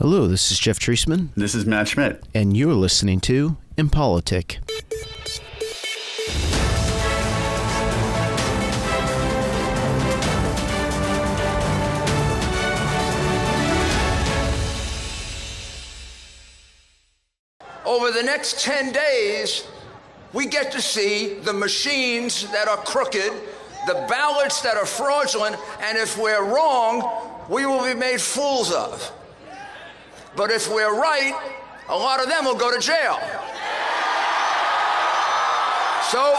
Hello, this is Jeff Treisman. This is Matt Schmidt. And you're listening to Impolitic. Over the next 10 days, we get to see the machines that are crooked, the ballots that are fraudulent, and if we're wrong, we will be made fools of. But if we're right, a lot of them will go to jail. So,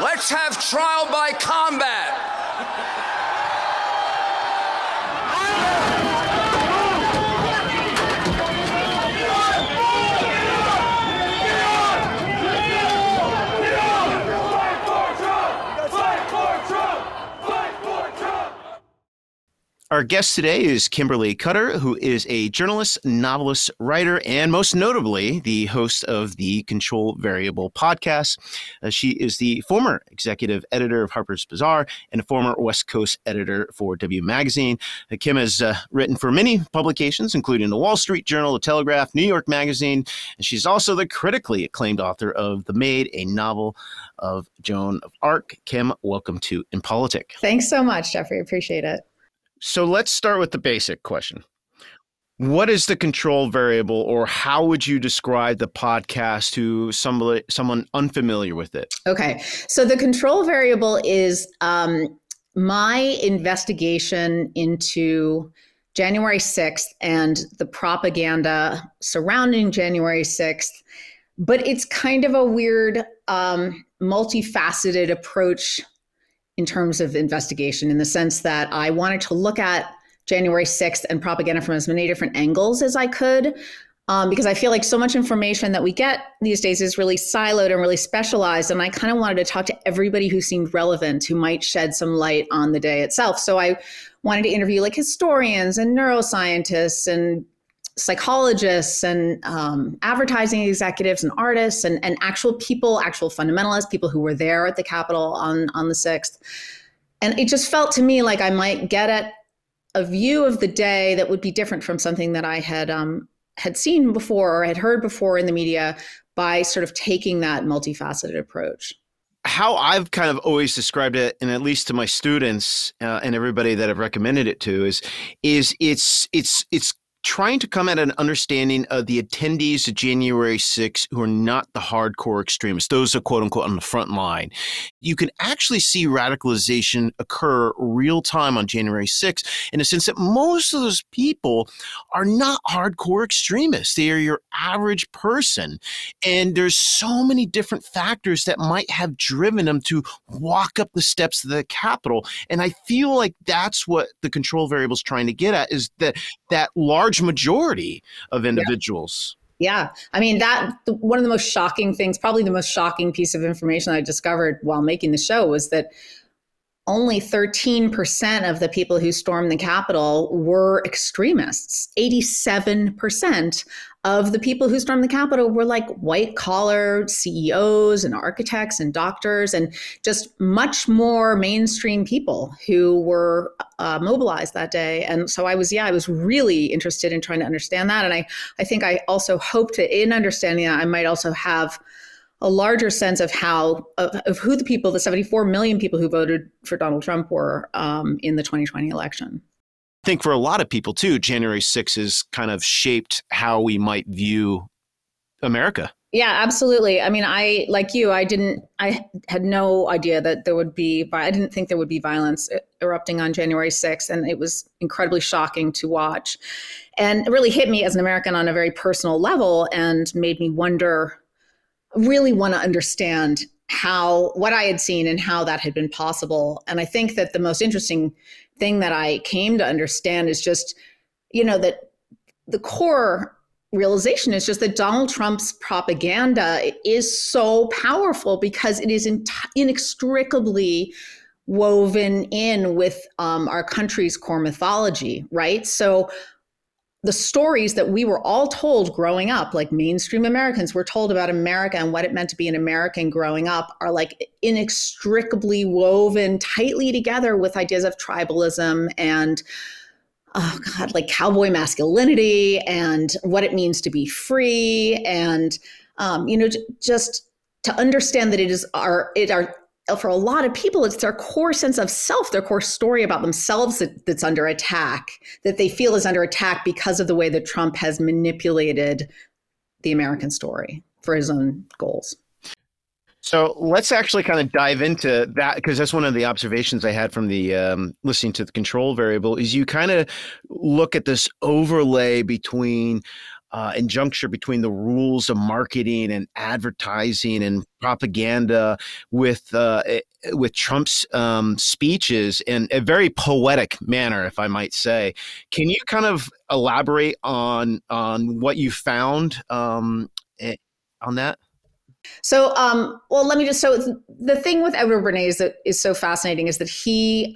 let's have trial by combat. Our guest today is Kimberly Cutter, who is a journalist, novelist, writer, and most notably, the host of the Control Variable podcast. She is the former executive editor of Harper's Bazaar and a former West Coast editor for W Magazine. Kim has written for many publications, including The Wall Street Journal, The Telegraph, New York Magazine, and she's also the critically acclaimed author of The Maid, a novel of Joan of Arc. Kim, welcome to Impolitic. Thanks so much, Jeffrey. Appreciate it. So let's start with the basic question. What is the control variable, or how would you describe the podcast to someone unfamiliar with it? Okay. So the control variable is my investigation into January 6th and the propaganda surrounding January 6th, but it's kind of a weird multifaceted approach in terms of investigation, in the sense that I wanted to look at January 6th and propaganda from as many different angles as I could, because I feel like so much information that we get these days is really siloed and really specialized. And I kind of wanted to talk to everybody who seemed relevant, who might shed some light on the day itself. So I wanted to interview like historians and neuroscientists and psychologists and advertising executives and artists and actual people, actual fundamentalists, people who were there at the Capitol on the 6th. And it just felt to me like I might get at a view of the day that would be different from something that I had seen before or had heard before in the media by sort of taking that multifaceted approach. How I've kind of always described it, and at least to my students and everybody that I've recommended it to, is it's trying to come at an understanding of the attendees of January 6th who are not the hardcore extremists. Those are, quote unquote, on the front line. You can actually see radicalization occur real time on January 6th in a sense that most of those people are not hardcore extremists. They are your average person. And there's so many different factors that might have driven them to walk up the steps of the Capitol. And I feel like that's what the control variable is trying to get at, is that large majority of individuals. Yeah. I mean, one of the most shocking things, probably the most shocking piece of information I discovered while making the show, was that only 13% of the people who stormed the Capitol were extremists. 87% of the people who stormed the Capitol were like white collar CEOs and architects and doctors and just much more mainstream people who were mobilized that day. And so I was really interested in trying to understand that. And I think I also hoped that in understanding that, I might also have a larger sense of who the people, the 74 million people who voted for Donald Trump were in the 2020 election. I think for a lot of people, too, January 6th has kind of shaped how we might view America. Yeah, absolutely. I mean, I had no idea that I didn't think there would be violence erupting on January 6th. And it was incredibly shocking to watch. And it really hit me as an American on a very personal level and made me really want to understand what I had seen and how that had been possible. And I think that the most interesting thing that I came to understand is just, that the core realization is just that Donald Trump's propaganda is so powerful because it is inextricably woven in with our country's core mythology, right? So the stories that we were all told growing up, like mainstream Americans were told about America and what it meant to be an American growing up, are like inextricably woven tightly together with ideas of tribalism and like cowboy masculinity and what it means to be free, and just to understand that it is for a lot of people, it's their core sense of self, their core story about themselves that's under attack, that they feel is under attack because of the way that Trump has manipulated the American story for his own goals. So let's actually kind of dive into that, because that's one of the observations I had from the listening to the Control Variable, is you kind of look at this overlay between and juncture between the rules of marketing and advertising and propaganda with Trump's speeches in a very poetic manner, if I might say. Can you kind of elaborate on what you found on that? So, so the thing with Edward Bernays that is so fascinating is that he,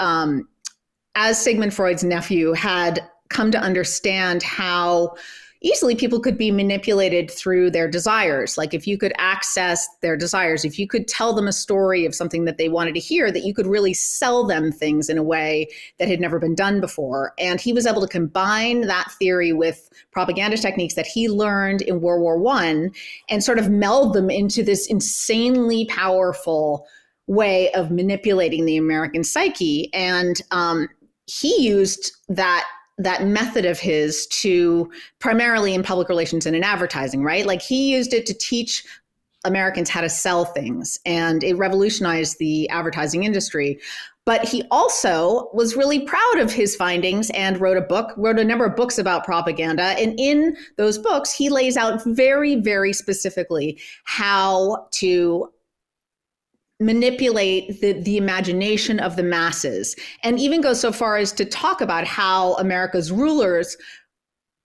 as Sigmund Freud's nephew, had come to understand how easily people could be manipulated through their desires. Like if you could access their desires, if you could tell them a story of something that they wanted to hear, that you could really sell them things in a way that had never been done before. And he was able to combine that theory with propaganda techniques that he learned in World War I and sort of meld them into this insanely powerful way of manipulating the American psyche. And he used that method of his to primarily in public relations and in advertising, right? Like he used it to teach Americans how to sell things, and it revolutionized the advertising industry. But he also was really proud of his findings and wrote a number of books about propaganda. And in those books, he lays out very, very specifically how to manipulate the imagination of the masses, and even go so far as to talk about how America's rulers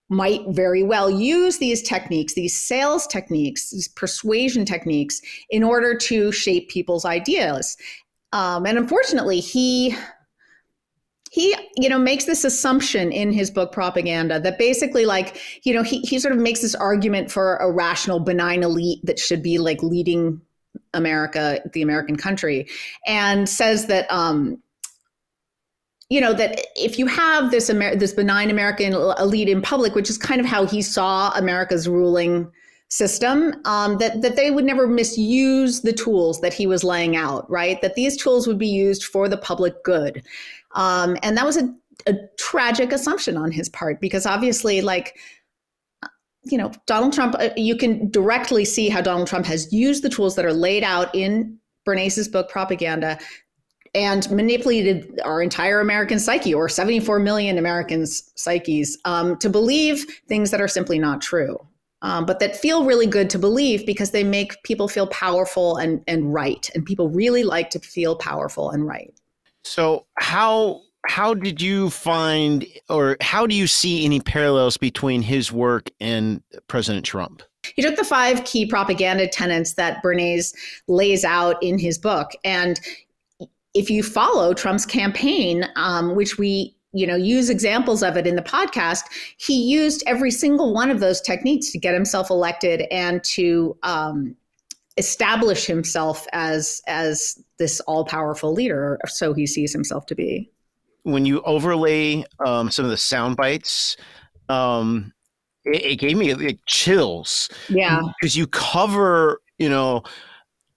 might very well use these techniques, these sales techniques, these persuasion techniques, in order to shape people's ideas. And unfortunately, he makes this assumption in his book, Propaganda, that basically he sort of makes this argument for a rational, benign elite that should be like leading America, the American country, and says that, that if you have this benign American elite in public, which is kind of how he saw America's ruling system, that they would never misuse the tools that he was laying out, right? That these tools would be used for the public good. And that was a tragic assumption on his part, because obviously Donald Trump, you can directly see how Donald Trump has used the tools that are laid out in Bernays' book, Propaganda, and manipulated our entire American psyche, or 74 million Americans' psyches, to believe things that are simply not true, but that feel really good to believe because they make people feel powerful and right. And people really like to feel powerful and right. So how did you find, or how do you see any parallels between his work and President Trump? He took the 5 key propaganda tenets that Bernays lays out in his book. And if you follow Trump's campaign, which we use examples of it in the podcast, he used every single one of those techniques to get himself elected and to establish himself as this all-powerful leader, or so he sees himself to be. When you overlay some of the sound bites, it gave me like chills. Yeah, because you cover,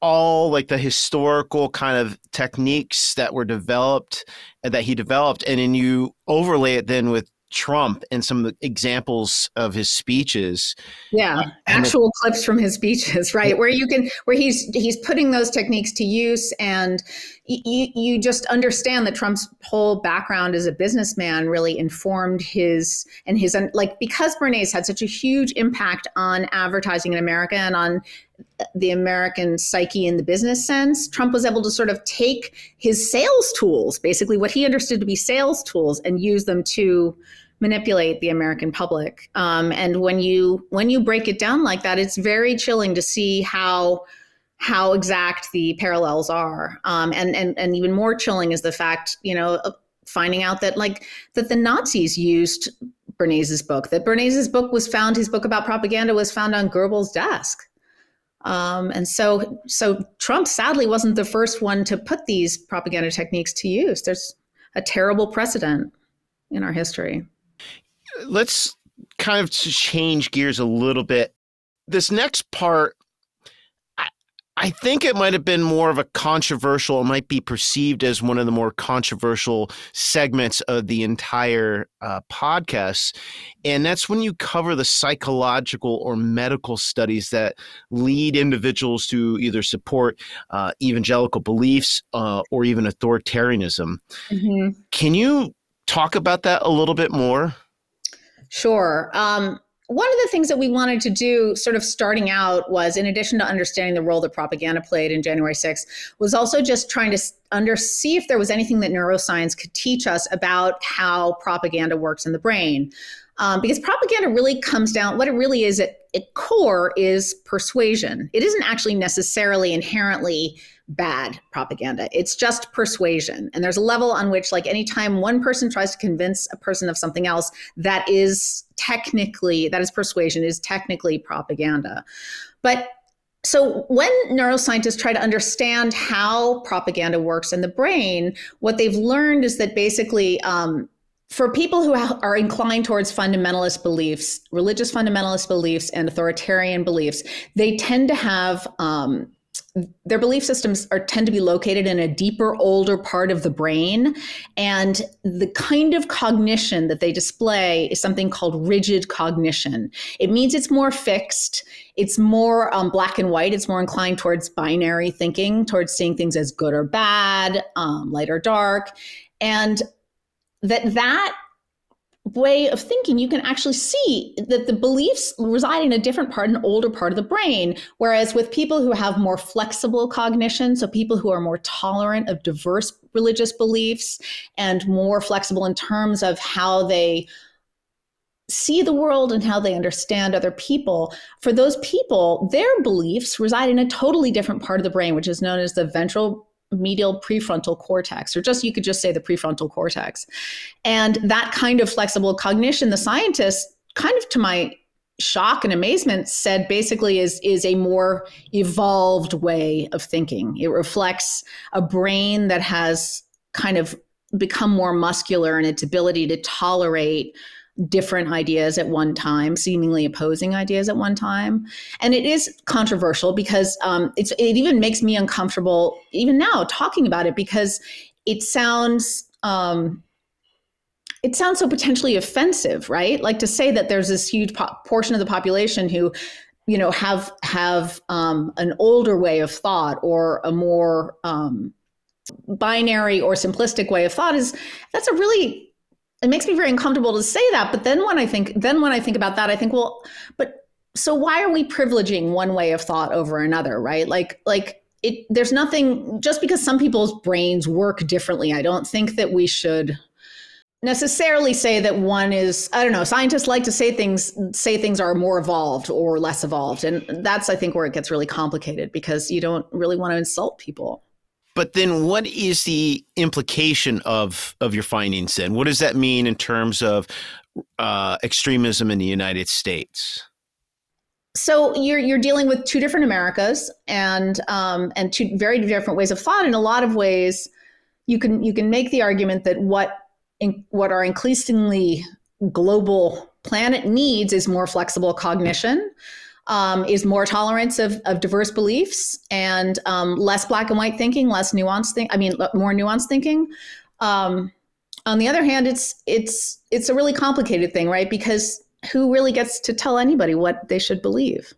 all like the historical kind of techniques that were developed, that he developed, and then you overlay it then with Trump and some of the examples of his speeches. Yeah, actual clips from his speeches, right? Where he's putting those techniques to use, and you just understand that Trump's whole background as a businessman really informed his because Bernays had such a huge impact on advertising in America and on the American psyche in the business sense, Trump was able to sort of take his sales tools, basically what he understood to be sales tools, and use them to manipulate the American public. And when you break it down like that, it's very chilling to see how exact the parallels are. And even more chilling is the fact, finding out that that the Nazis used Bernays' book, that Bernays' book was found, his book about propaganda was found on Goebbels' desk. And so Trump sadly wasn't the first one to put these propaganda techniques to use. There's a terrible precedent in our history. let's kind of change gears a little bit. This next part, I think it might have been more of a controversial, it might be perceived as one of the more controversial segments of the entire podcast. And that's when you cover the psychological or medical studies that lead individuals to either support evangelical beliefs or even authoritarianism. Mm-hmm. Can you talk about that a little bit more? Sure. One of the things that we wanted to do sort of starting out was, in addition to understanding the role that propaganda played in January 6th, was also just trying to see if there was anything that neuroscience could teach us about how propaganda works in the brain. Because propaganda really comes down, what it really is at core is persuasion. It isn't actually necessarily inherently bad propaganda. It's just persuasion. And there's a level on which, like, anytime one person tries to convince a person of something else, that is persuasion, is technically propaganda. But so when neuroscientists try to understand how propaganda works in the brain, what they've learned is that basically, for people who are inclined towards fundamentalist beliefs, religious fundamentalist beliefs and authoritarian beliefs, they tend to have, their belief systems tend to be located in a deeper, older part of the brain. And the kind of cognition that they display is something called rigid cognition. It means it's more fixed. It's more black and white. It's more inclined towards binary thinking, towards seeing things as good or bad, light or dark. And that way of thinking, you can actually see that the beliefs reside in a different part, an older part of the brain. Whereas with people who have more flexible cognition, so people who are more tolerant of diverse religious beliefs and more flexible in terms of how they see the world and how they understand other people, for those people, their beliefs reside in a totally different part of the brain, which is known as the ventral medial prefrontal cortex, or you could just say the prefrontal cortex. And that kind of flexible cognition, the scientists, kind of to my shock and amazement, said basically is a more evolved way of thinking. It reflects a brain that has kind of become more muscular in its ability to tolerate different ideas at one time, seemingly opposing ideas at one time. And it is controversial because it even makes me uncomfortable even now talking about it, because it sounds so potentially offensive, right? Like, to say that there's this huge portion of the population who, you know, have an older way of thought or a more binary or simplistic way of thought it makes me very uncomfortable to say that. But then when I think about that, I think, well, but so why are we privileging one way of thought over another, right? There's nothing, just because some people's brains work differently, I don't think that we should necessarily say that one is, I don't know, scientists like to say things are more evolved or less evolved. And that's, I think, where it gets really complicated, because you don't really want to insult people. But then what is the implication of your findings then? What does that mean in terms of extremism in the United States? So you're dealing with two different Americas and two very different ways of thought. In a lot of ways, you can make the argument that what our increasingly global planet needs is more flexible cognition. Is more tolerance of diverse beliefs and less black and white thinking, more nuanced thinking. On the other hand, it's a really complicated thing, right? Because who really gets to tell anybody what they should believe?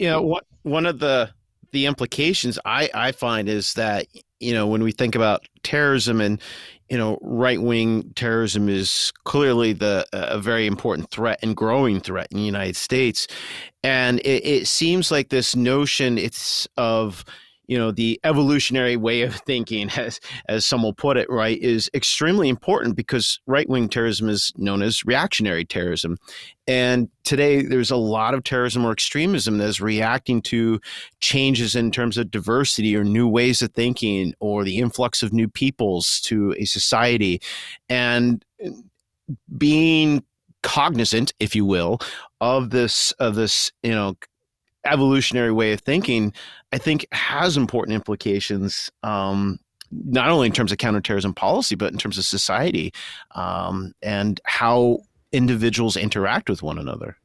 You know, one of the implications I find is that, you know, when we think about terrorism, and, you know, right-wing terrorism is clearly a very important threat and growing threat in the United States. And it seems like this notion of, you know, the evolutionary way of thinking, as someone put it, right, is extremely important, because right-wing terrorism is known as reactionary terrorism. And today there's a lot of terrorism or extremism that is reacting to changes in terms of diversity or new ways of thinking or the influx of new peoples to a society. And being cognizant, if you will, of this, you know, evolutionary way of thinking, I think, has important implications, not only in terms of counterterrorism policy, but in terms of society, and how individuals interact with one another.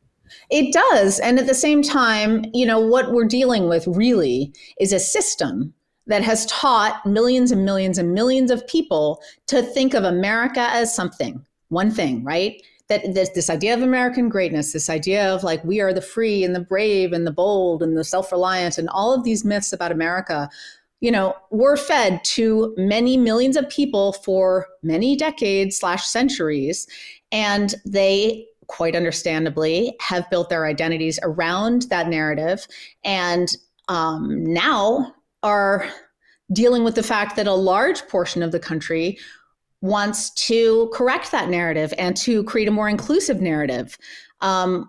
It does. And at the same time, you know, what we're dealing with really is a system that has taught millions and millions and millions of people to think of America as something, one thing, right? That this idea of American greatness, this idea of like, we are the free and the brave and the bold and the self-reliant and all of these myths about America, you know, were fed to many millions of people for many decades / centuries. And they quite understandably have built their identities around that narrative. And now are dealing with the fact that a large portion of the country wants to correct that narrative and to create a more inclusive narrative,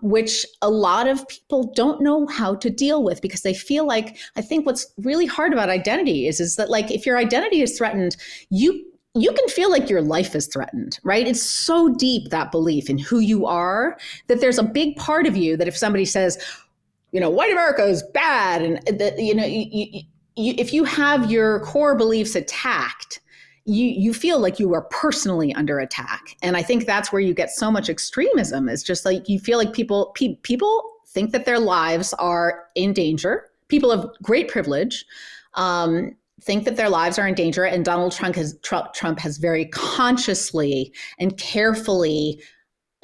which a lot of people don't know how to deal with because they feel like, I think what's really hard about identity is that like, if your identity is threatened, you can feel like your life is threatened, right? It's so deep, that belief in who you are, that there's a big part of you that if somebody says, you know, white America is bad, and that, you know, if you have your core beliefs attacked, you feel like you are personally under attack. And I think that's where you get so much extremism. It's just like you feel like people think that their lives are in danger. People of great privilege think that their lives are in danger. And Donald Trump has very consciously and carefully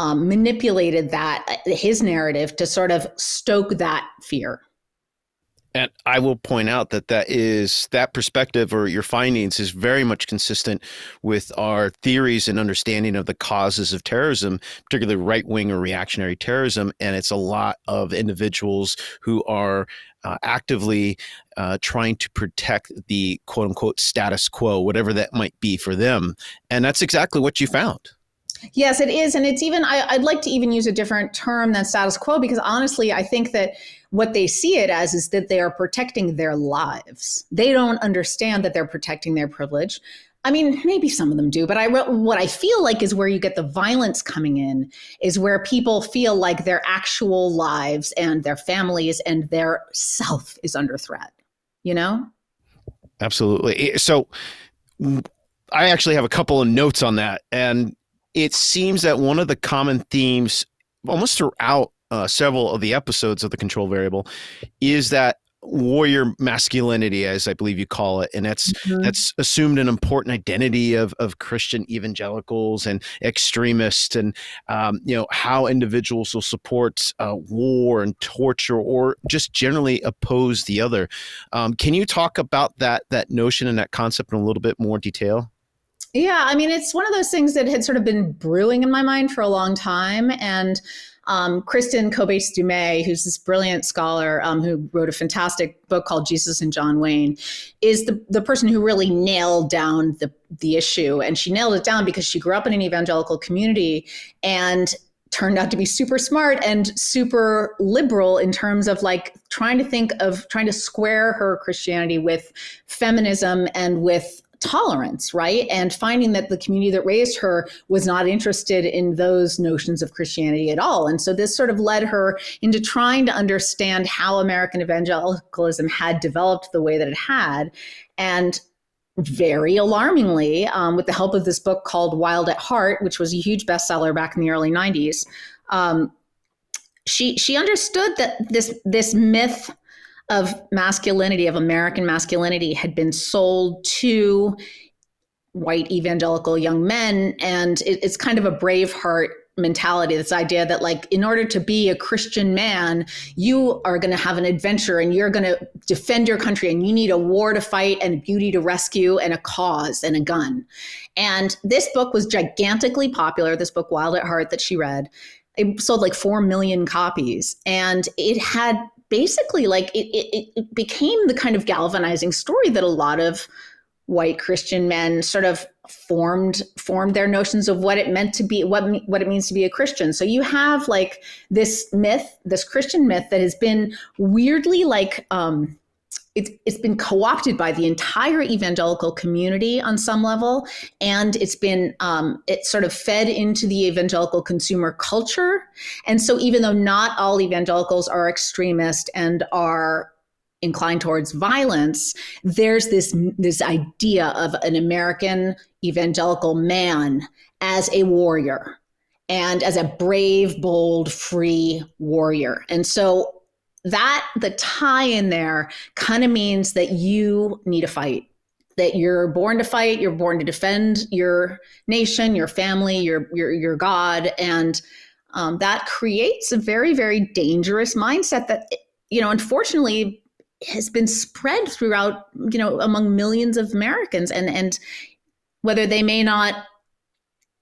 manipulated that, his narrative, to sort of stoke that fear. And I will point out that perspective or your findings is very much consistent with our theories and understanding of the causes of terrorism, particularly right-wing or reactionary terrorism. And it's a lot of individuals who are actively trying to protect the quote-unquote status quo, whatever that might be for them. And that's exactly what you found. Yes, it is. And it's even, I'd like to even use a different term than status quo, because honestly, I think that what they see it as is that they are protecting their lives. They don't understand that they're protecting their privilege. I mean, maybe some of them do, but what I feel like is where you get the violence coming in is where people feel like their actual lives and their families and their self is under threat, you know? Absolutely. So I actually have a couple of notes on that. And it seems that one of the common themes almost throughout several of the episodes of the Control Variable is that warrior masculinity, as I believe you call it. And that's assumed an important identity of Christian evangelicals and extremists, and you know, how individuals will support war and torture or just generally oppose the other. Can you talk about that notion and that concept in a little bit more detail? Yeah, I mean, it's one of those things that had sort of been brewing in my mind for a long time. And Kristen Kobes-Dume, who's this brilliant scholar who wrote a fantastic book called Jesus and John Wayne, is the person who really nailed down the issue. And she nailed it down because she grew up in an evangelical community and turned out to be super smart and super liberal in terms of like trying to square her Christianity with feminism and with tolerance, right? And finding that the community that raised her was not interested in those notions of Christianity at all. And so this sort of led her into trying to understand how American evangelicalism had developed the way that it had. And very alarmingly, with the help of this book called Wild at Heart, which was a huge bestseller back in the early 90s, she understood that this myth of masculinity, of American masculinity, had been sold to white evangelical young men. And it's kind of a Braveheart mentality, this idea that like, in order to be a Christian man, you are going to have an adventure and you're going to defend your country and you need a war to fight and beauty to rescue and a cause and a gun. And this book was gigantically popular, this book, Wild at Heart, that she read. It sold like 4 million copies, and it had basically, like it became the kind of galvanizing story that a lot of white Christian men sort of formed their notions of what it meant to be, what it means to be a Christian. So you have like this myth, this Christian myth that has been weirdly like, it's been co-opted by the entire evangelical community on some level. And it's been, it's sort of fed into the evangelical consumer culture. And so even though not all evangelicals are extremist and are inclined towards violence, there's this idea of an American evangelical man as a warrior. and as a brave, bold, free warrior. And so that the tie in there kind of means that you need to fight, that you're born to fight, you're born to defend your nation, your family, your God. And that creates a very, very dangerous mindset that, you know, unfortunately has been spread throughout, you know, among millions of Americans. And whether they may not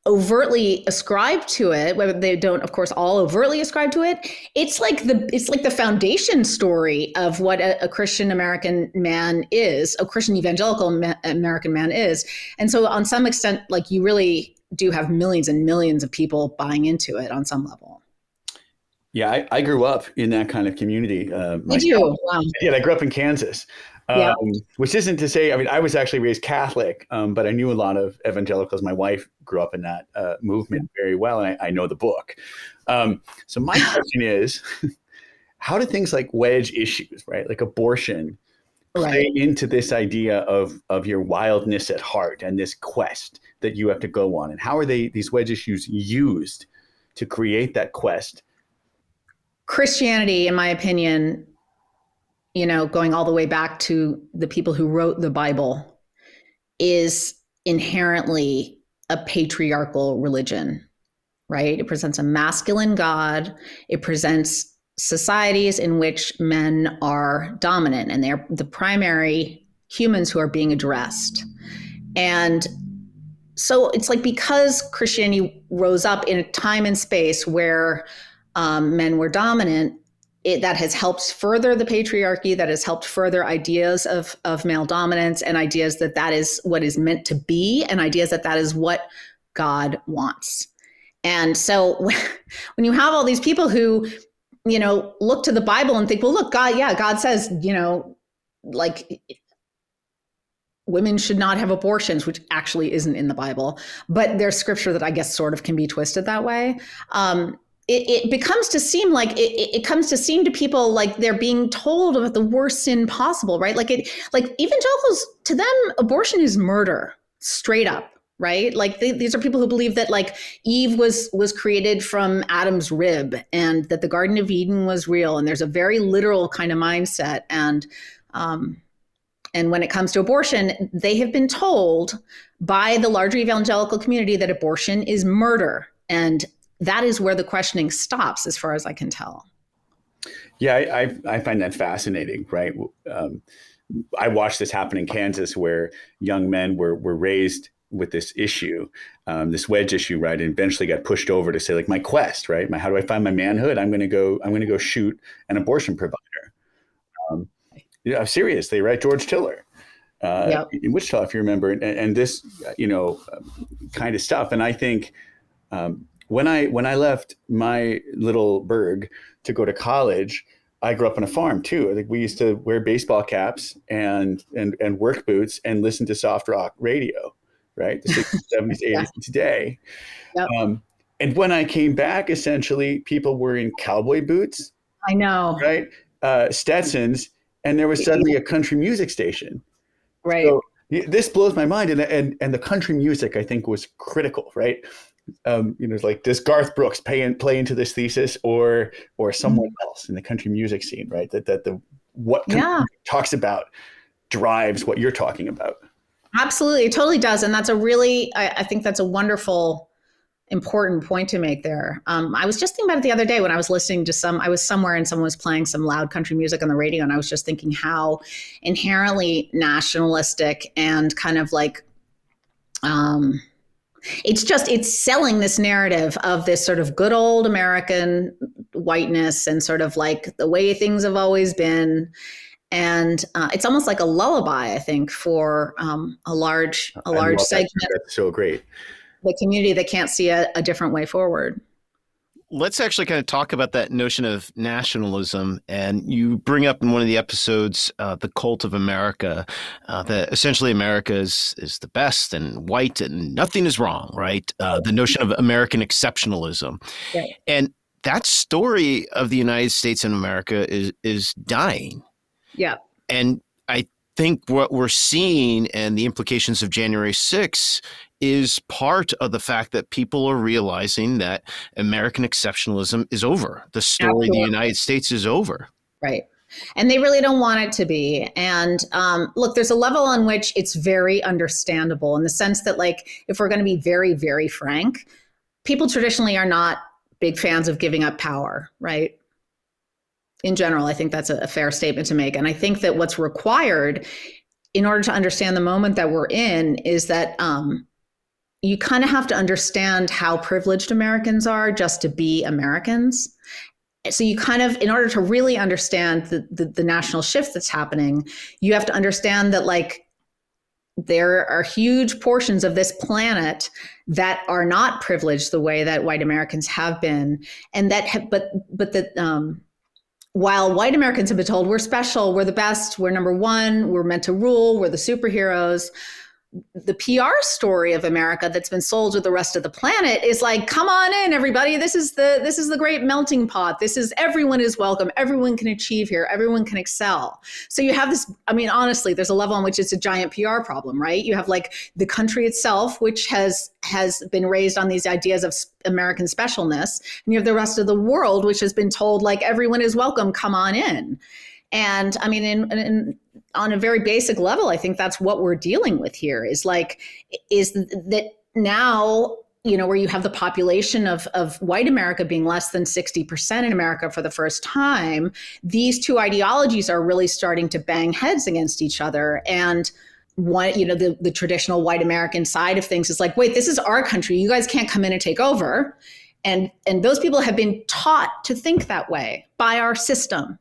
overtly ascribe to it, whether they don't, of course, all overtly ascribe to it, it's like the foundation story of what a Christian American man is, a Christian evangelical American man is. And so on some extent, like, you really do have millions and millions of people buying into it on some level. Yeah, I grew up in that kind of community. Did you? Wow. Yeah, I grew up in Kansas, which isn't to say, I mean, I was actually raised Catholic, but I knew a lot of evangelicals. My wife grew up in that movement very well, and I know the book. So my question is, how do things like wedge issues, right, like abortion, play into this idea of your wildness at heart and this quest that you have to go on? And how are these wedge issues used to create that quest? Christianity, in my opinion, you know, going all the way back to the people who wrote the Bible, is inherently a patriarchal religion, right? It presents a masculine God. It presents societies in which men are dominant and they're the primary humans who are being addressed. And so it's like, because Christianity rose up in a time and space where men were dominant, that has helped further the patriarchy, that has helped further ideas of male dominance, and ideas that that is what is meant to be, and ideas that that is what God wants. And so when you have all these people who, you know, look to the Bible and think, well, look, God says, you know, like, women should not have abortions, which actually isn't in the Bible, but there's scripture that I guess sort of can be twisted that way. It becomes to seem like it comes to seem to people like they're being told about the worst sin possible, right? Like evangelicals, to them, abortion is murder, straight up, right? Like these are people who believe that like Eve was created from Adam's rib, and that the Garden of Eden was real, and there's a very literal kind of mindset. And when it comes to abortion, they have been told by the larger evangelical community that abortion is murder, and that is where the questioning stops, as far as I can tell. Yeah, I find that fascinating, right? I watched this happen in Kansas, where young men were raised with this issue, this wedge issue, right? And eventually got pushed over to say, like, my quest, right? How do I find my manhood? I'm going to go shoot an abortion provider. Seriously, right? George Tiller. In Wichita, if you remember, and this, you know, kind of stuff. And I think, when I left my little burg to go to college, I grew up on a farm too. I think we used to wear baseball caps and work boots and listen to soft rock radio, right? The 60s, 70s, 80s, and today. Yep. And when I came back, essentially, people were in cowboy boots. I know. Right? Stetsons. And there was suddenly a country music station. Right. So this blows my mind. And the country music, I think, was critical, right? You know, it's like, does Garth Brooks play into this thesis or someone else in the country music scene, right? That what talks about drives what you're talking about. Absolutely. It totally does. And that's a really, I think that's a wonderful, important point to make there. I was just thinking about it the other day when I was listening to I was somewhere and someone was playing some loud country music on the radio. And I was just thinking how inherently nationalistic and kind of like, it's selling this narrative of this sort of good old American whiteness and sort of like the way things have always been. And it's almost like a lullaby, I think, for a large segment. That's so great. The community that can't see a different way forward. Let's actually kind of talk about that notion of nationalism. And you bring up in one of the episodes, the cult of America, that essentially America is the best and white and nothing is wrong, right? The notion of American exceptionalism. Right. And that story of the United States and America is dying. Yeah. And I think what we're seeing and the implications of January 6th is part of the fact that people are realizing that American exceptionalism is over. The story Absolutely. Of the United States is over. Right. And they really don't want it to be. And look, there's a level on which it's very understandable in the sense that, like, if we're going to be very, very frank, people traditionally are not big fans of giving up power, right? In general, I think that's a fair statement to make. And I think that what's required in order to understand the moment that we're in is that you kind of have to understand how privileged Americans are just to be Americans. So you kind of, in order to really understand the national shift that's happening, you have to understand that, like, there are huge portions of this planet that are not privileged the way that white Americans have been. And that, but that, while white Americans have been told we're special, we're the best, we're number one, we're meant to rule, we're the superheroes, the PR story of America that's been sold to the rest of the planet is like, come on in, everybody. This is the great melting pot. This is, everyone is welcome. Everyone can achieve here. Everyone can excel. So you have this, I mean, honestly, there's a level on which it's a giant PR problem, right? You have, like, the country itself, which has been raised on these ideas of American specialness. And you have the rest of the world, which has been told, like, everyone is welcome. Come on in. And I mean, in on a very basic level, I think that's what we're dealing with here is, like, is that now, you know, where you have the population of white America being less than 60% in America for the first time, these two ideologies are really starting to bang heads against each other. And one, you know, the traditional white American side of things is like, wait, this is our country. You guys can't come in and take over. And those people have been taught to think that way by our system.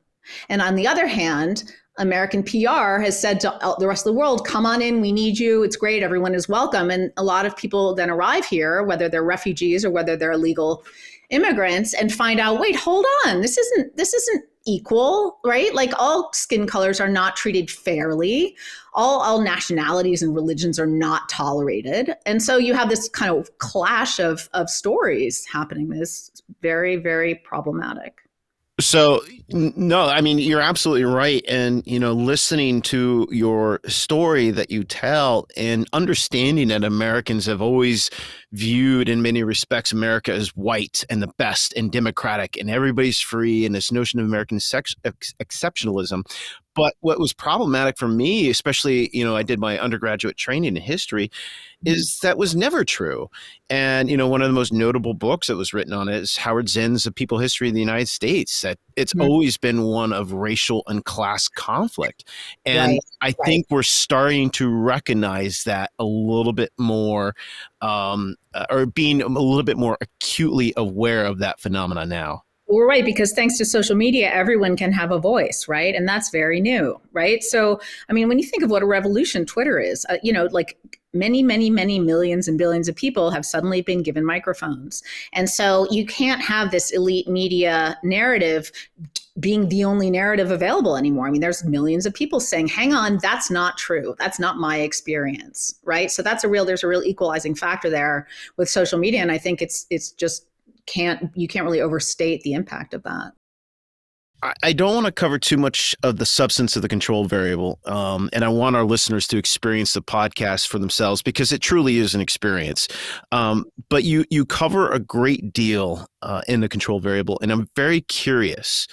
And on the other hand, American PR has said to the rest of the world, come on in, we need you, it's great, everyone is welcome. And a lot of people then arrive here, whether they're refugees or whether they're illegal immigrants, and find out, wait, hold on, this isn't equal, right? Like, all skin colors are not treated fairly. All nationalities and religions are not tolerated. And so you have this kind of clash of stories happening. It's very, very problematic. So, no, I mean, you're absolutely right. And, you know, listening to your story that you tell and understanding that Americans have always viewed, in many respects, America as white and the best and democratic and everybody's free and this notion of American exceptionalism. But what was problematic for me, especially, you know, I did my undergraduate training in history, is that was never true. And, you know, one of the most notable books that was written on it is Howard Zinn's The People's History of the United States, that it's always been one of racial and class conflict. And I think we're starting to recognize that a little bit more, or being a little bit more acutely aware of that phenomena now. We're right, because thanks to social media, everyone can have a voice, right? And that's very new, right? So, I mean, when you think of what a revolution Twitter is, you know, like, many, many, many millions and billions of people have suddenly been given microphones. And so you can't have this elite media narrative being the only narrative available anymore. I mean, there's millions of people saying, hang on, that's not true. That's not my experience, right? So there's a real equalizing factor there with social media. And I think it's just, you can't really overstate the impact of that. I don't want to cover too much of the substance of the control variable, and I want our listeners to experience the podcast for themselves, because it truly is an experience. But you cover a great deal in the control variable, and I'm very curious.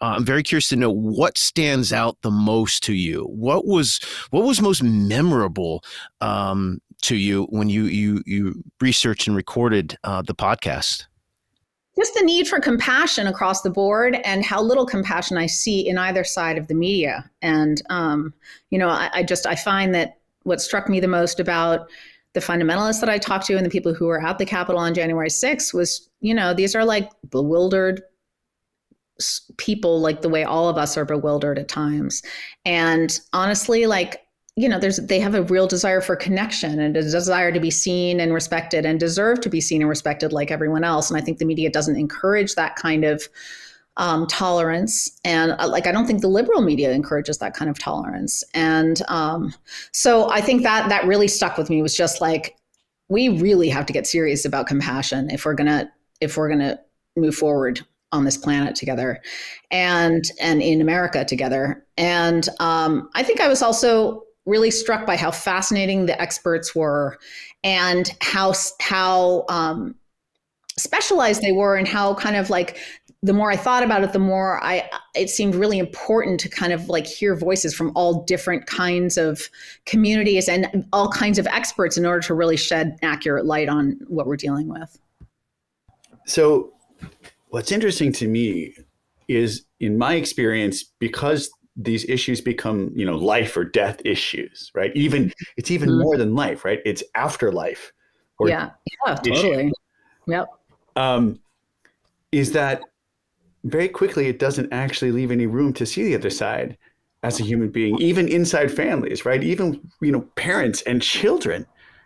I'm very curious to know what stands out the most to you. What was most memorable to you when you researched and recorded the podcast? Just the need for compassion across the board, and how little compassion I see in either side of the media. And, you know, I find that what struck me the most about the fundamentalists that I talked to and the people who were at the Capitol on January 6th was, you know, these are, like, bewildered people, like the way all of us are bewildered at times. And honestly, like, you know, they have a real desire for connection and a desire to be seen and respected, and deserve to be seen and respected like everyone else. And I think the media doesn't encourage that kind of tolerance. And like, I don't think the liberal media encourages that kind of tolerance. And so I think that really stuck with me, was just like, we really have to get serious about compassion if we're gonna move forward on this planet together and in America together. And I think I was also really struck by how fascinating the experts were and how specialized they were, and how kind of like, the more I thought about it, the more it seemed really important to kind of like hear voices from all different kinds of communities and all kinds of experts in order to really shed accurate light on what we're dealing with. So what's interesting to me is, in my experience, because these issues become, you know, life or death issues, right? It's even more than life, right? It's afterlife. Or yeah, totally. Yep. Is that very quickly, it doesn't actually leave any room to see the other side as a human being, even inside families, right? Even, you know, parents and children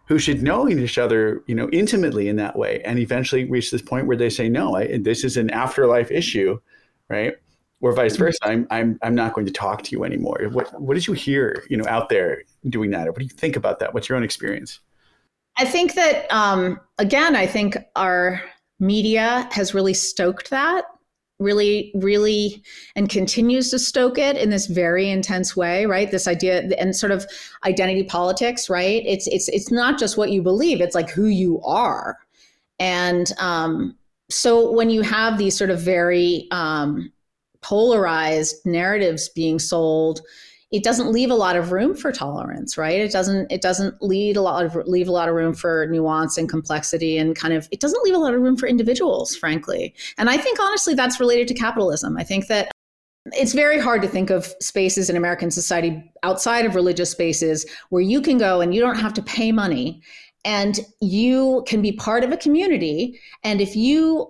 who should know each other, you know, intimately in that way, and eventually reach this point where they say, no, this is an afterlife issue, right? Or vice versa, I'm not going to talk to you anymore. What did you hear, you know, out there doing that? Or what do you think about that? What's your own experience? I think that, again, I think our media has really stoked that. Really, and continues to stoke it in this very intense way, right? This idea and sort of identity politics, right? It's not just what you believe, it's like who you are. And so when you have these sort of very polarized narratives being sold, it doesn't leave a lot of room for tolerance, right? It doesn't leave a lot of room for nuance and complexity, and kind of, it doesn't leave a lot of room for individuals, frankly. And I think honestly that's related to capitalism. I think that it's very hard to think of spaces in American society outside of religious spaces where you can go and you don't have to pay money and you can be part of a community. And if you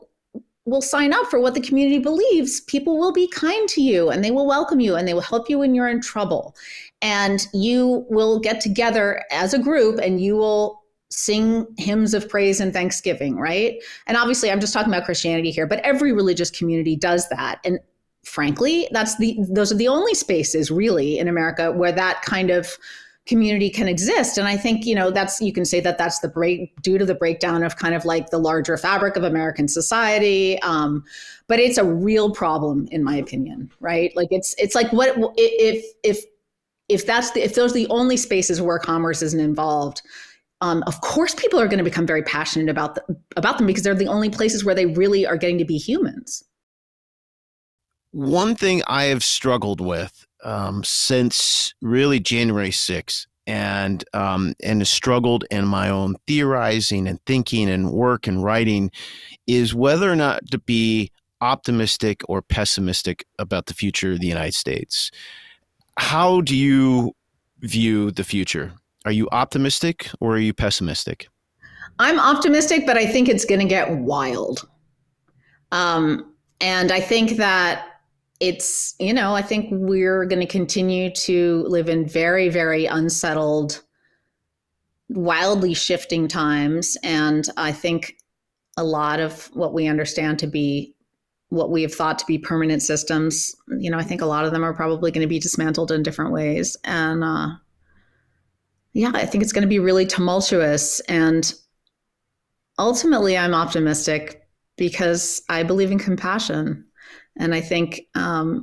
will sign up for what the community believes, people will be kind to you and they will welcome you and they will help you when you're in trouble. And you will get together as a group and you will sing hymns of praise and thanksgiving, right? And obviously I'm just talking about Christianity here, but every religious community does that. And frankly, those are the only spaces really in America where that kind of community can exist. And I think, you know, you can say that that's due to the breakdown of kind of like the larger fabric of American society. But it's a real problem in my opinion, right? Like it's like what, if those are the only spaces where commerce isn't involved, of course people are going to become very passionate about them, because they're the only places where they really are getting to be humans. One thing I have struggled with since really January 6th, and struggled in my own theorizing and thinking and work and writing, is whether or not to be optimistic or pessimistic about the future of the United States. How do you view the future? Are you optimistic or are you pessimistic? I'm optimistic, but I think it's going to get wild. And I think that it's, you know, I think we're going to continue to live in very, very unsettled, wildly shifting times. And I think a lot of what we understand to be, what we have thought to be permanent systems, you know, I think a lot of them are probably going to be dismantled in different ways. And yeah, I think it's going to be really tumultuous. And ultimately, I'm optimistic because I believe in compassion. And I think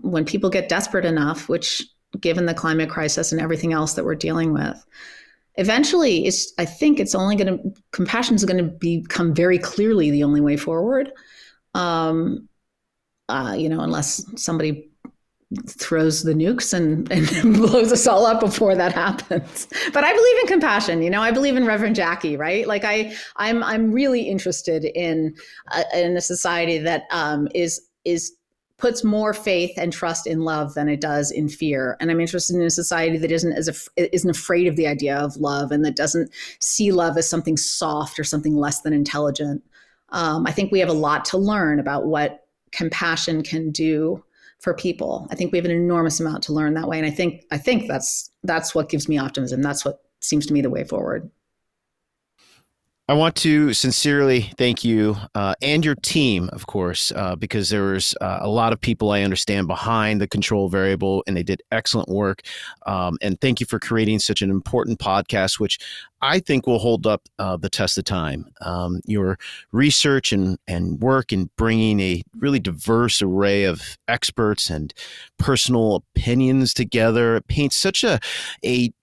when people get desperate enough, which given the climate crisis and everything else that we're dealing with, eventually compassion is going to become very clearly the only way forward. You know, unless somebody throws the nukes and blows us all up before that happens. But I believe in compassion. You know, I believe in Reverend Jackie, right? Like I'm really interested in a society that puts more faith and trust in love than it does in fear. And I'm interested in a society that isn't afraid of the idea of love, and that doesn't see love as something soft or something less than intelligent. I think we have a lot to learn about what compassion can do for people. I think we have an enormous amount to learn that way. And I think that's what gives me optimism. That's what seems to me the way forward. I want to sincerely thank you and your team, of course, because there's a lot of people I understand behind the Control Variable, and they did excellent work. And thank you for creating such an important podcast, which I think will hold up the test of time. Your research and work in bringing a really diverse array of experts and personal opinions together, it paints such a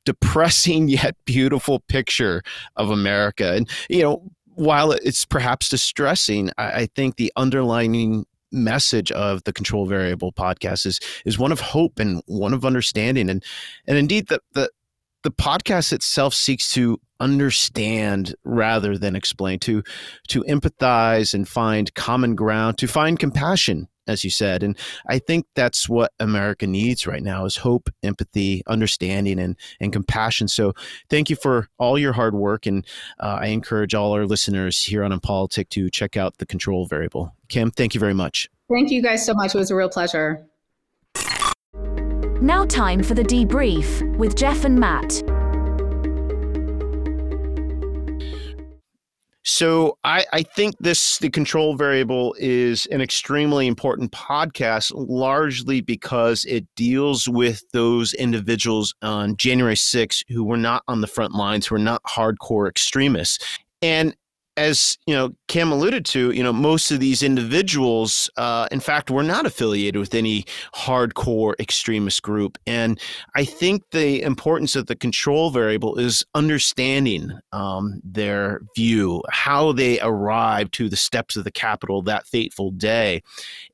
depressing yet beautiful picture of America. And, you know, while it's perhaps distressing, I think the underlying message of the Control Variable podcast is one of hope and one of understanding. And indeed, the podcast itself seeks to understand rather than explain, to empathize and find common ground, to find compassion, as you said. And I think that's what America needs right now is hope, empathy, understanding, and compassion. So thank you for all your hard work. And I encourage all our listeners here on Impolitic to check out the Control Variable. Kim, thank you very much. Thank you guys so much. It was a real pleasure. Now time for the debrief with Jeff and Matt. So I think the Control Variable is an extremely important podcast, largely because it deals with those individuals on January 6th who were not on the front lines, who were not hardcore extremists. And as you know, Kim alluded to, you know, most of these individuals, in fact, were not affiliated with any hardcore extremist group. And I think the importance of the Control Variable is understanding their view, how they arrived to the steps of the Capitol that fateful day.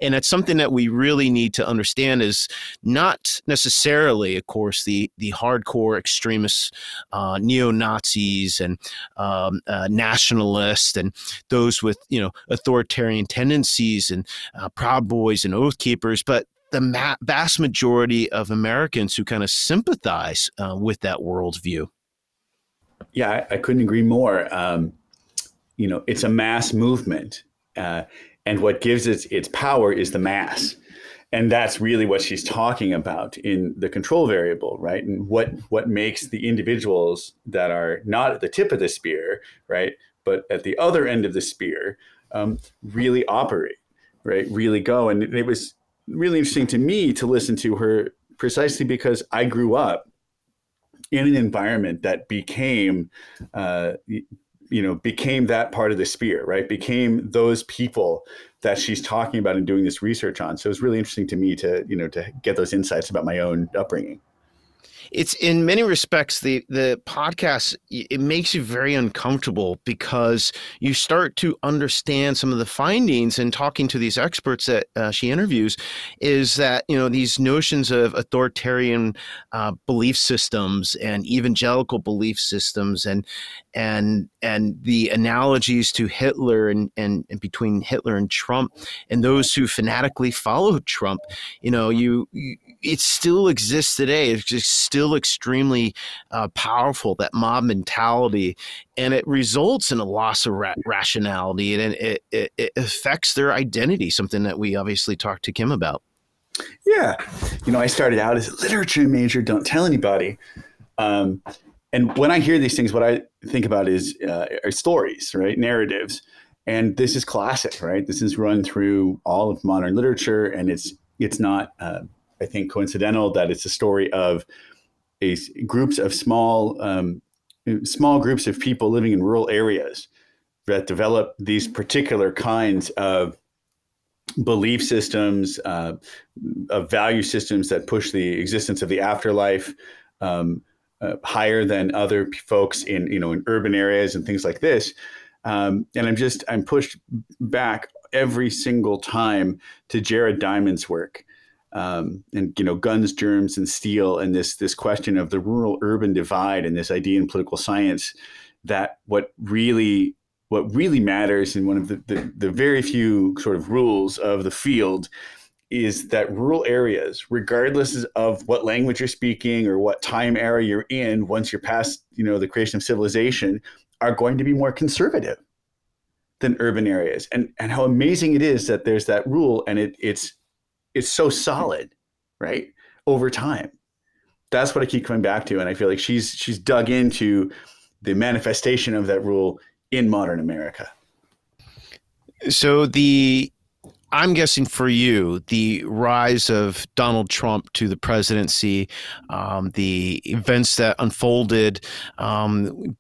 And it's something that we really need to understand is not necessarily, of course, the hardcore extremists, neo-Nazis and nationalists, and those with, you know, authoritarian tendencies and Proud Boys and Oath Keepers, but the vast majority of Americans who kind of sympathize with that worldview. Yeah, I couldn't agree more. You know, it's a mass movement, and what gives it its power is the mass, and that's really what she's talking about in the Control Variable, right? And what makes the individuals that are not at the tip of the spear, right, but at the other end of the spear, really operate, right? Really go. And it was really interesting to me to listen to her precisely because I grew up in an environment that became, became that part of the spear, right? Became those people that she's talking about and doing this research on. So it was really interesting to me to, you know, to get those insights about my own upbringing. It's in many respects, the podcast, it makes you very uncomfortable because you start to understand some of the findings and talking to these experts that she interviews is that, you know, these notions of authoritarian belief systems and evangelical belief systems and the analogies to Hitler and between Hitler and Trump and those who fanatically followed Trump, you know, it still exists today. It's just still extremely powerful, that mob mentality, and it results in a loss of rationality, and it affects their identity, something that we obviously talked to Kim about. Yeah. You know, I started out as a literature major, don't tell anybody. And when I hear these things, what I think about is are stories, right? Narratives. And this is classic, right? This is run through all of modern literature, and it's not I think coincidental that it's a story of groups of small groups of people living in rural areas that develop these particular kinds of belief systems, of value systems that push the existence of the afterlife higher than other folks in, you know, in urban areas and things like this. And I'm pushed back every single time to Jared Diamond's work. And, you know, Guns, Germs, and Steel, and this question of the rural-urban divide and this idea in political science that what really matters, and one of the very few sort of rules of the field, is that rural areas, regardless of what language you're speaking or what time era you're in, once you're past, you know, the creation of civilization, are going to be more conservative than urban areas. And how amazing it is that there's that rule, and it's so solid, right? Over time. That's what I keep coming back to. And I feel like she's dug into the manifestation of that rule in modern America. So I'm guessing for you, the rise of Donald Trump to the presidency, the events that unfolded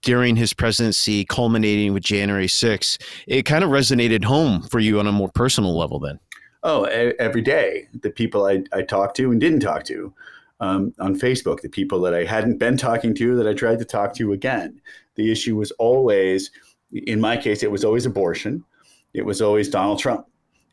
during his presidency, culminating with January 6th, it kind of resonated home for you on a more personal level then. Oh, every day, the people I talked to and didn't talk to on Facebook, the people that I hadn't been talking to that I tried to talk to again. The issue was always, in my case, it was always abortion. It was always Donald Trump.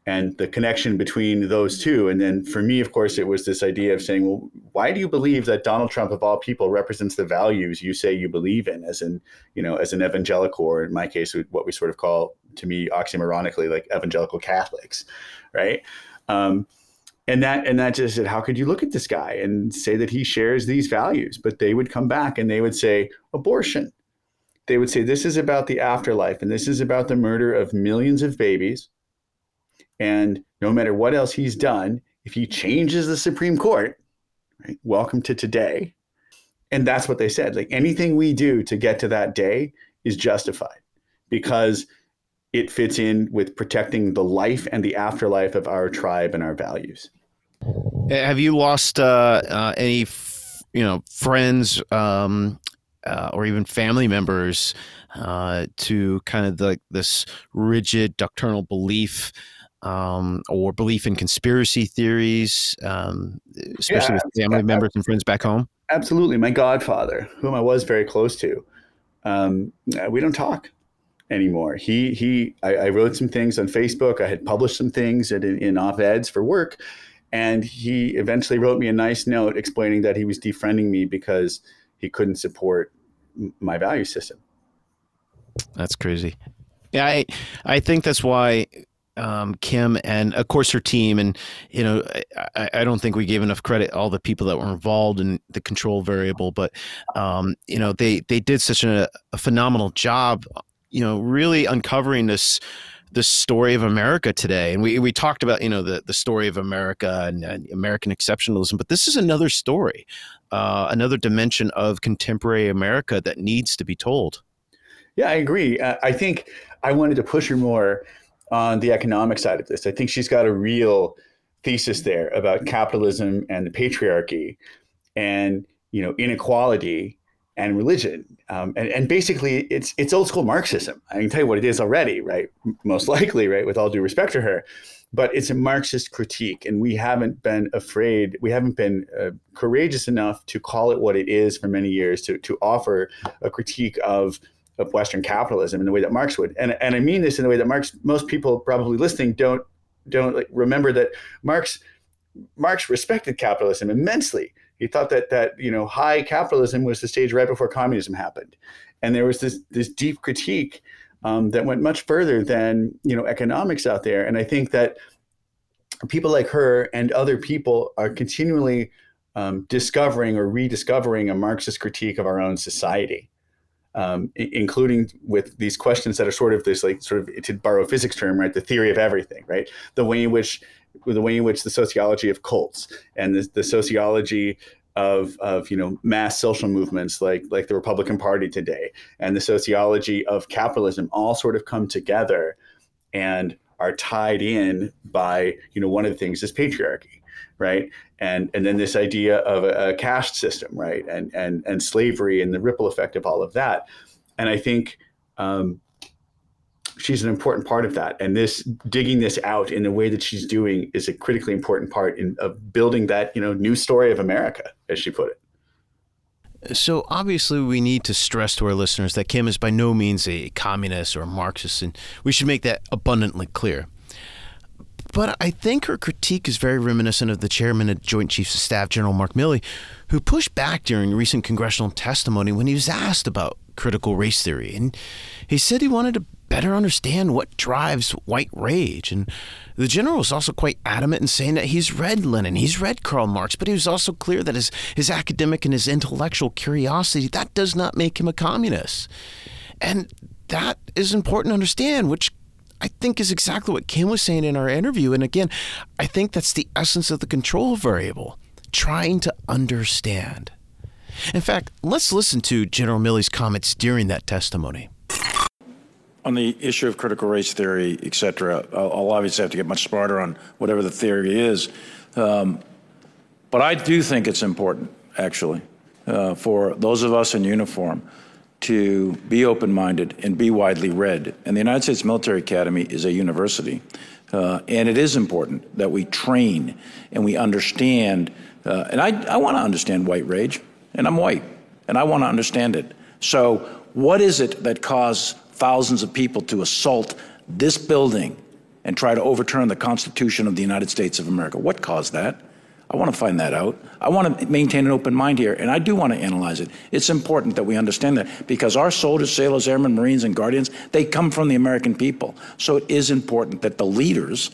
And the connection between those two. And then for me, of course, it was this idea of saying, well, why do you believe that Donald Trump, of all people, represents the values you say you believe in as an, you know, as an evangelical, or in my case, what we sort of call, to me, oxymoronically, like evangelical Catholics, right? And that just said, how could you look at this guy and say that he shares these values? But they would come back and they would say, abortion. They would say, this is about the afterlife, and this is about the murder of millions of babies. And no matter what else he's done, if he changes the Supreme Court, right, welcome to today. And that's what they said. Like, anything we do to get to that day is justified because it fits in with protecting the life and the afterlife of our tribe and our values. Have you lost any, friends or even family members to kind of this rigid doctrinal belief? Or belief in conspiracy theories, especially with family members and friends back home? Absolutely. My godfather, whom I was very close to, we don't talk anymore. I wrote some things on Facebook. I had published some things in op-eds for work. And he eventually wrote me a nice note explaining that he was defriending me because he couldn't support my value system. That's crazy. Yeah, I think that's why... Kim and of course her team, and I don't think we gave enough credit all the people that were involved in the Control Variable, but they did such a phenomenal job, really uncovering this story of America today. And we talked about the story of America and American exceptionalism, but this is another story, another dimension of contemporary America that needs to be told. Yeah, I agree. I think I wanted to push her more on the economic side of this. I think she's got a real thesis there about capitalism and the patriarchy and, inequality and religion. And basically it's old school Marxism. I can tell you what it is already, right? Most likely, right? With all due respect to her, but it's a Marxist critique, and we haven't been afraid. We haven't been courageous enough to call it what it is for many years, to offer a critique of Western capitalism in the way that Marx would. And I mean this in the way that Marx, most people probably listening don't like remember that Marx respected capitalism immensely. He thought that high capitalism was the stage right before communism happened. And there was this deep critique that went much further than, economics out there. And I think that people like her and other people are continually discovering or rediscovering a Marxist critique of our own society. Including with these questions that are sort of this, like, sort of, to borrow a physics term, right, the theory of everything, right? The way in which the sociology of cults and the sociology of mass social movements like the Republican Party today and the sociology of capitalism all sort of come together and are tied in by, one of the things is patriarchy. Right. And then this idea of a caste system. Right. And slavery and the ripple effect of all of that. And I think she's an important part of that. And this digging this out in the way that she's doing is a critically important part of building that, new story of America, as she put it. So obviously we need to stress to our listeners that Kim is by no means a communist or a Marxist, and we should make that abundantly clear. But I think her critique is very reminiscent of the chairman of Joint Chiefs of Staff, General Mark Milley, who pushed back during recent congressional testimony when he was asked about critical race theory. And he said he wanted to better understand what drives white rage. And the general was also quite adamant in saying that he's read Lenin, he's read Karl Marx, but he was also clear that his academic and his intellectual curiosity, that does not make him a communist. And that is important to understand, which I think is exactly what Kim was saying in our interview. And again, I think that's the essence of the Control Variable, trying to understand. In fact, let's listen to General Milley's comments during that testimony. On the issue of critical race theory, et cetera, I'll obviously have to get much smarter on whatever the theory is. But I do think it's important, actually, for those of us in uniform to be open-minded and be widely read. And the United States Military Academy is a university. And it is important that we train and we understand. And I want to understand white rage, and I'm white, and I want to understand it. So what is it that caused thousands of people to assault this building and try to overturn the Constitution of the United States of America? What caused that? I want to find that out. I want to maintain an open mind here, and I do want to analyze it. It's important that we understand that, because our soldiers, sailors, airmen, Marines, and Guardians, they come from the American people. So it is important that the leaders,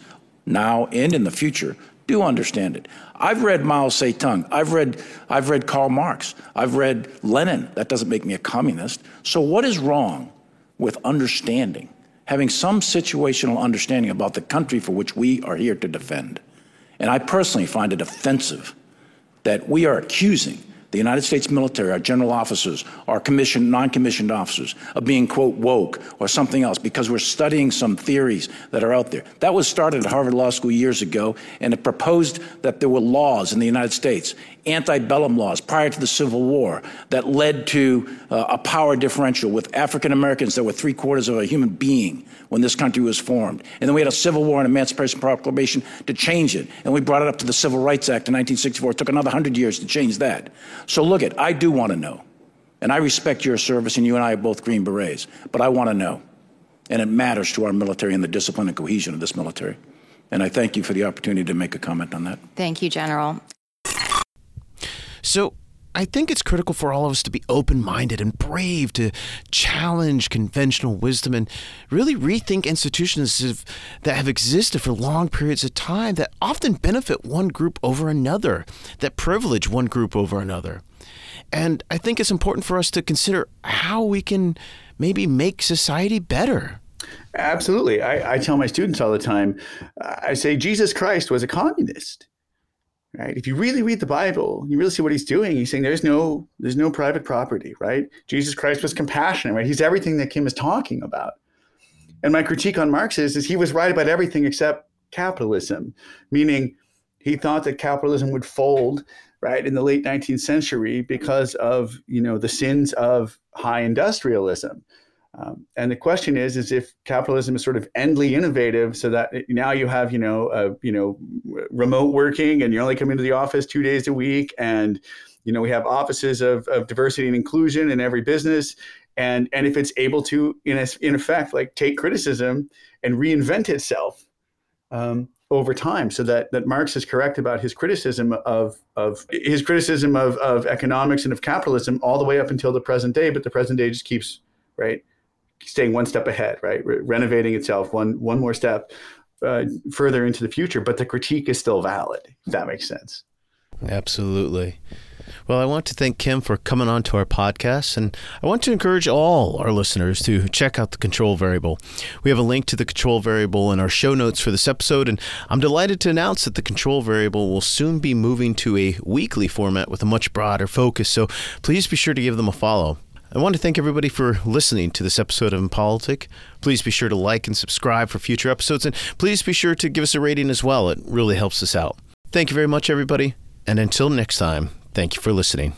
now and in the future, do understand it. I've read Mao Zedong. I've read Karl Marx. I've read Lenin. That doesn't make me a communist. So what is wrong with understanding, having some situational understanding about the country for which we are here to defend? And I personally find it offensive that we are accusing the United States military, our general officers, our commissioned, non-commissioned officers, of being, quote, woke or something else because we're studying some theories that are out there. That was started at Harvard Law School years ago, and it proposed that there were laws in the United States, antebellum laws prior to the Civil War, that led to a power differential with African Americans that were 3/4 of a human being when this country was formed. And then we had a Civil War and Emancipation Proclamation to change it. And we brought it up to the Civil Rights Act in 1964. It took another 100 years to change that. So look it, I do want to know. And I respect your service, and you and I are both Green Berets. But I want to know. And it matters to our military and the discipline and cohesion of this military. And I thank you for the opportunity to make a comment on that. Thank you, General. So I think it's critical for all of us to be open-minded and brave, to challenge conventional wisdom and really rethink institutions that have existed for long periods of time that often benefit one group over another, that privilege one group over another. And I think it's important for us to consider how we can maybe make society better. Absolutely. I tell my students all the time, I say Jesus Christ was a communist. Right? If you really read the Bible, you really see what he's doing. He's saying there's no private property, right? Jesus Christ was compassionate, right? He's everything that Kim is talking about. And my critique on Marx is he was right about everything except capitalism, meaning he thought that capitalism would fold, right, in the late 19th century because of, the sins of high industrialism. And the question is if capitalism is sort of endlessly innovative, so that now you have, remote working, and you only come into the office 2 days a week, and we have offices of diversity and inclusion in every business, and if it's able to, in effect, like take criticism and reinvent itself over time, so that Marx is correct about his criticism of economics and of capitalism all the way up until the present day, but the present day just keeps staying one step ahead, right? Renovating itself one more step further into the future, but the critique is still valid, if that makes sense. Absolutely. Well, I want to thank Kim for coming on to our podcast, and I want to encourage all our listeners to check out The Control Variable. We have a link to The Control Variable in our show notes for this episode, and I'm delighted to announce that The Control Variable will soon be moving to a weekly format with a much broader focus, so please be sure to give them a follow. I want to thank everybody for listening to this episode of Impolitic. Please be sure to like and subscribe for future episodes, and please be sure to give us a rating as well. It really helps us out. Thank you very much, everybody, and until next time, thank you for listening.